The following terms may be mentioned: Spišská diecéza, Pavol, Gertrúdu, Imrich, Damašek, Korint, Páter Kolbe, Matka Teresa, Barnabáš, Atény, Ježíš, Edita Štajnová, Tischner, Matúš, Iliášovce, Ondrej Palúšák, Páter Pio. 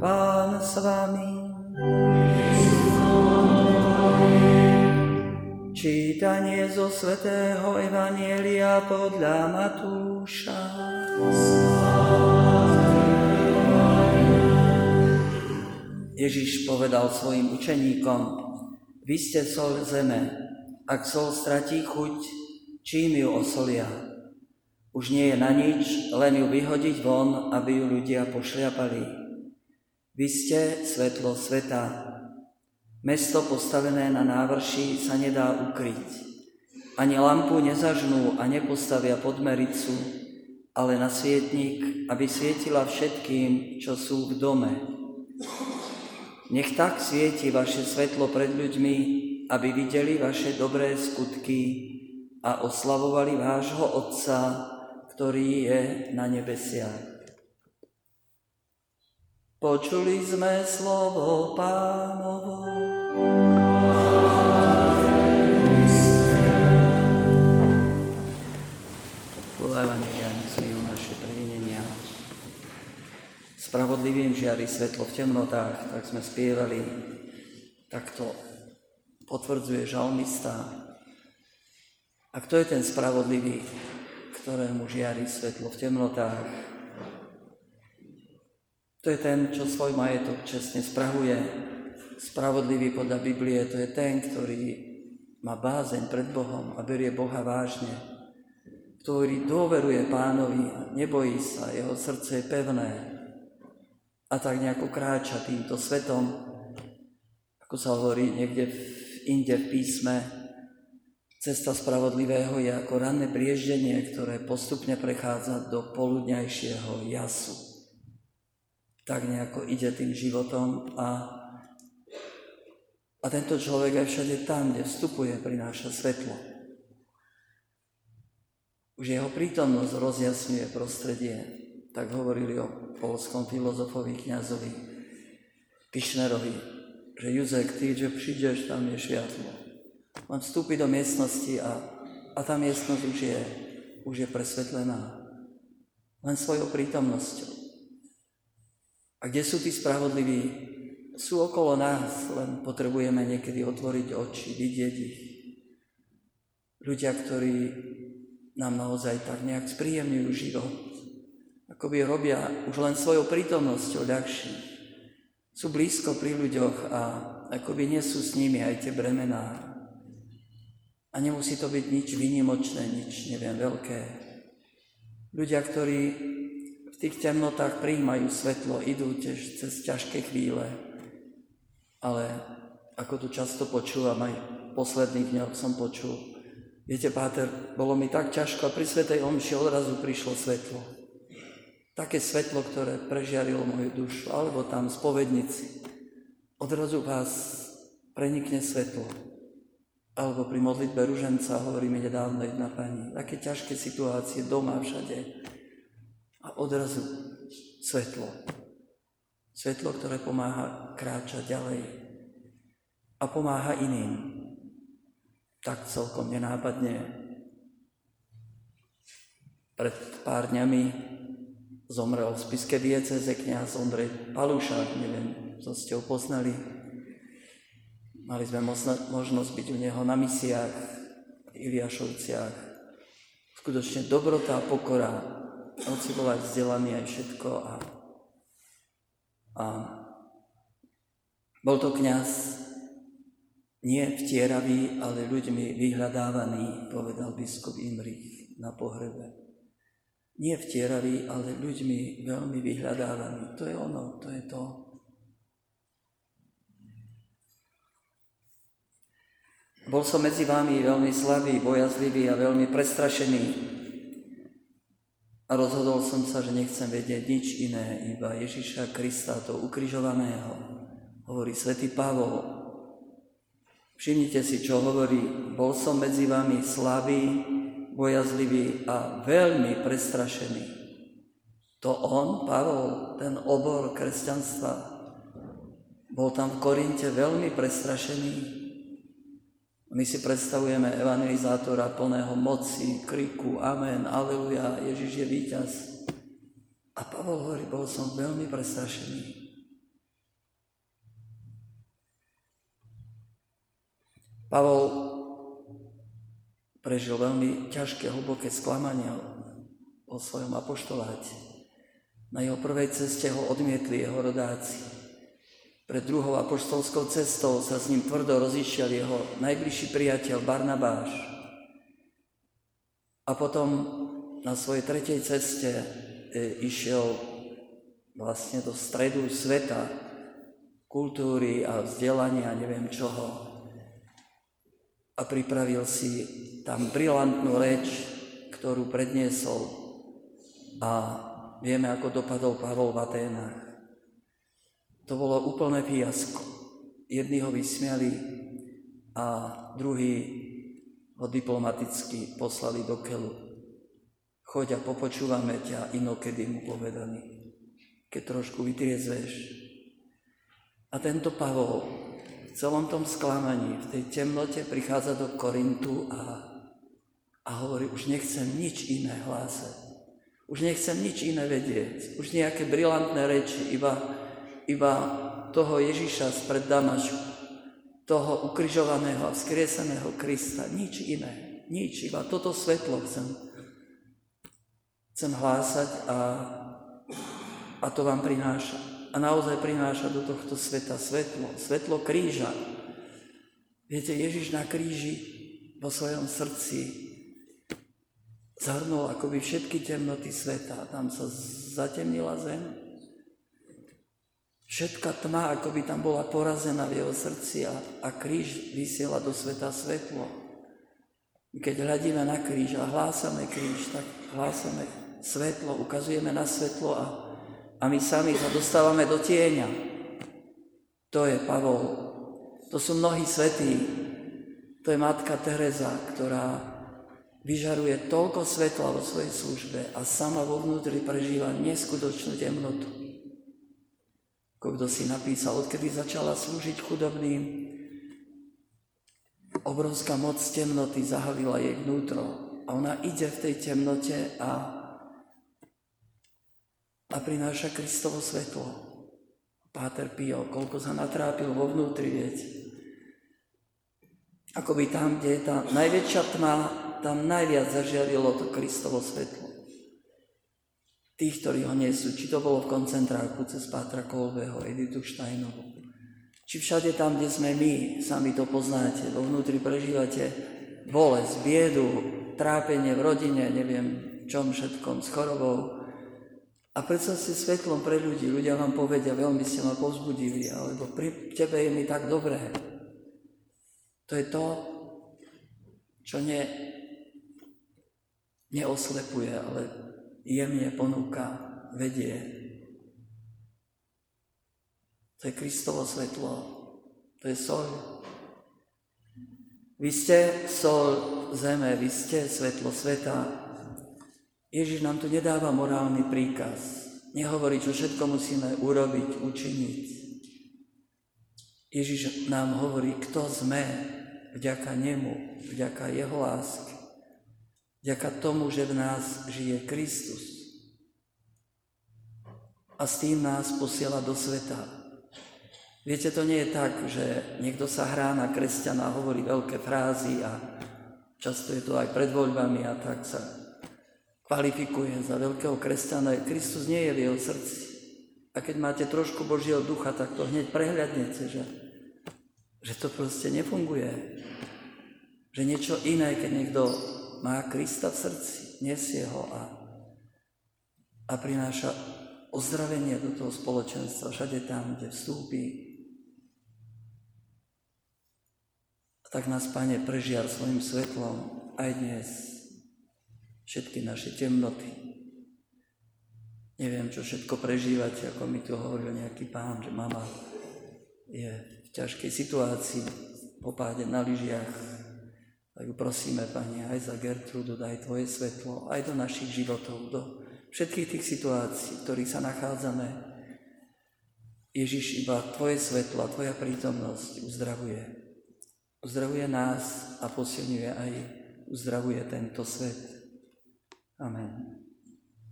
Pán s vami. Čítanie zo svätého Evanjelia podľa Matúša. Ježíš povedal svojim učeníkom: Vy ste soľ zeme, ak soľ stratí chuť, čím ju osolia? Už nie je na nič, len ju vyhodiť von, aby ju ľudia pošliapali. Vy ste svetlo sveta. Mesto postavené na návrši sa nedá ukryť. Ani lampu nezažnú a nepostavia pod mericu, ale na svietnik, aby svietila všetkým, čo sú v dome. Nech tak svieti vaše svetlo pred ľuďmi, aby videli vaše dobré skutky a oslavovali vášho Otca, ktorý je na nebesiach. Počuli sme slovo Pánovo. Podľa Evanjelia sú naše previnenia. Spravodlivým žiari svetlo v temnotách, tak sme spievali, takto potvrdzuje žalmista. A kto je ten spravodlivý, ktorému žiari svetlo v temnotách? To je ten, čo svoj majetok čestne spravuje. Spravodlivý podľa Biblie, to je ten, ktorý má bázeň pred Bohom a berie Boha vážne, ktorý dôveruje Pánovi, nebojí sa, jeho srdce je pevné a tak nejako kráča týmto svetom, ako sa hovorí niekde inde v písme. Cesta spravodlivého je ako ranné brieždenie, ktoré postupne prechádza do poludňajšieho jasu. Tak nejako ide tým životom a tento človek aj všade tam, kde vstupuje, prináša svetlo. Už jeho prítomnosť rozjasňuje prostredie. Tak hovorili o poľskom filozofovi kňazovi Tischnerovi, že Juzek, ty, že prídeš, tam je svetlo. Mám vstúpiť do miestnosti a tá miestnosť už je presvetlená. Len svojou prítomnosťou. A kde sú tí spravodliví? Sú okolo nás, len potrebujeme niekedy otvoriť oči, vidieť ich. Ľudia, ktorí nám naozaj tak nejak spríjemňujú život. Akoby robia už len svojou prítomnosťou ľahší. Sú blízko pri ľuďoch a akoby nesú s nimi aj tie bremená. A nemusí to byť nič výnimočné, nič, neviem, veľké. Ľudia, ktorí v tých temnotách prijímajú svetlo, idú tiež cez ťažké chvíle. Ale ako tu často počúvam, aj v posledných dňoch som počul, viete, páter, bolo mi tak ťažko a pri svätej omši odrazu prišlo svetlo. Také svetlo, ktoré prežiarilo moju dušu, alebo tam spovednici. Odrazu vás prenikne svetlo. Alebo pri modlitbe ruženca hovorí mi nedávno jedna pani, také ťažké situácie doma všade a odrazu svetlo. Svetlo, ktoré pomáha kráčať ďalej a pomáha iným. Tak celkom nenápadne. Pred pár dňami zomrel v Spišskej diecéze kňaz Ondrej Palúšák, neviem, čo ste ho poznali. Mali sme možnosť byť u neho na misiách, v Iliášovciach. Skutočne dobrota a pokora. Hoci bol aj vzdelaný, aj všetko. A bol to kňaz nie vtieravý, ale ľuďmi vyhľadávaný, povedal biskup Imrich na pohrebe. Nie vtieravý, ale ľuďmi veľmi vyhľadávaný. To je ono, to je to. Bol som medzi vami veľmi slabý, bojazlivý a veľmi prestrašený. A rozhodol som sa, že nechcem vedieť nič iné, iba Ježíša Krista, toho ukrižovaného, hovorí svätý Pavol. Všimnite si, čo hovorí. Bol som medzi vami slabý, bojazlivý a veľmi prestrašený. To on, Pavol, ten obor kresťanstva, bol tam v Korinte veľmi prestrašený. My si predstavujeme evangelizátora plného moci, kriku, amen, aleluja, Ježiš je víťaz. A Pavol hovorí, bol som veľmi prestrašený. Pavol prežil veľmi ťažké, hlboké sklamania o svojom apoštoláte. Na jeho prvej ceste ho odmietli jeho rodáci. Pred druhou apoštolskou cestou sa s ním tvrdo rozišiel jeho najbližší priateľ Barnabáš. A potom na svojej tretej ceste išiel vlastne do stredu sveta, kultúry a vzdelania, neviem čoho. A pripravil si tam brilantnú reč, ktorú predniesol. A vieme, ako dopadol Pavol v Aténach. To bolo úplné fiasko. Jedni ho vysmiali a druhí ho diplomaticky poslali do keľu. Choď a popočúvame ťa, inokedy mu povedaný, keď trošku vytriezveš. A tento Pavol v celom tom sklamaní, v tej temnote prichádza do Korintu a hovorí, už nechcem nič iné hlásať, už nechcem nič iné vedieť, už nejaké brilantné reči, iba toho Ježíša spred Damašku, toho ukrižovaného a vzkrieseného Krista, nič iné, nič, iba toto svetlo chcem hlásať a to vám prináša. A naozaj prináša do tohto sveta svetlo kríža. Viete, Ježiš na kríži vo svojom srdci zahrnul akoby všetky temnoty sveta. Tam sa zatemnila zem. Všetka tma akoby tam bola porazená v jeho srdci a kríž vysiela do sveta svetlo. Keď hľadíme na kríž a hlásame kríž, tak hlásame svetlo, ukazujeme na svetlo a my sami sa dostávame do tieňa. To je Pavol. To sú mnohí svätí. To je Matka Teresa, ktorá vyžaruje toľko svetla vo svojej službe a sama vo vnútri prežíva neskutočnú temnotu. Kto si napísal, odkedy začala slúžiť chudobným, obrovská moc temnoty zahalila jej vnútro. A ona ide v tej temnote a prináša Kristovo svetlo. Páter Pio, koľko sa natrápil vo vnútri, viete. Akoby tam, kde je tá najväčšia tma, tam najviac zažiarilo to Kristovo svetlo. Tých, ktorí ho nesú, či to bolo v koncentráku cez Pátra Kolbeho, Editu Štajnovú, či všade tam, kde sme my, sami to poznáte, vo vnútri prežívate bolesť, biedu, trápenie v rodine, neviem čom všetkom, s chorobou. A predstavte svetlom pre ľudí. Ľudia vám povedia, veľmi ste ma povzbudili, alebo pri tebe je mi tak dobré. To je to, čo neoslepuje, ale jemne ponúka, vedie. To je Kristovo svetlo. To je soľ. Vy ste soľ zeme, vy ste svetlo sveta. Ježiš nám tu nedáva morálny príkaz. Nehovorí, čo všetko musíme urobiť, učiniť. Ježiš nám hovorí, kto sme vďaka nemu, vďaka jeho láske, vďaka tomu, že v nás žije Kristus. A s tým nás posiela do sveta. Viete, to nie je tak, že niekto sa hrá na kresťana, hovorí veľké frázy a často je to aj pred voľbami a tak sa kvalifikuje za veľkého kresťana. Kristus nie je v jeho srdci. A keď máte trošku Božieho ducha, tak to hneď prehľadnete, že to proste nefunguje. Že niečo iné, keď niekto má Krista v srdci, nesie ho a prináša ozdravenie do toho spoločenstva, všade tam, kde vstúpi. A tak nás, Pane, prežiar svojim svetlom aj dnes. Všetky naše temnoty. Neviem, čo všetko prežívate, ako mi tu hovoril nejaký pán, že mama je v ťažkej situácii, po páde na lyžiach. Tak ju prosíme, Pani, aj za Gertrúdu, daj Tvoje svetlo, aj do našich životov, do všetkých tých situácií, v ktorých sa nachádzame. Ježiš, iba Tvoje svetlo, Tvoja prítomnosť uzdravuje. Uzdravuje nás a posilňuje aj uzdravuje tento svet. Amen.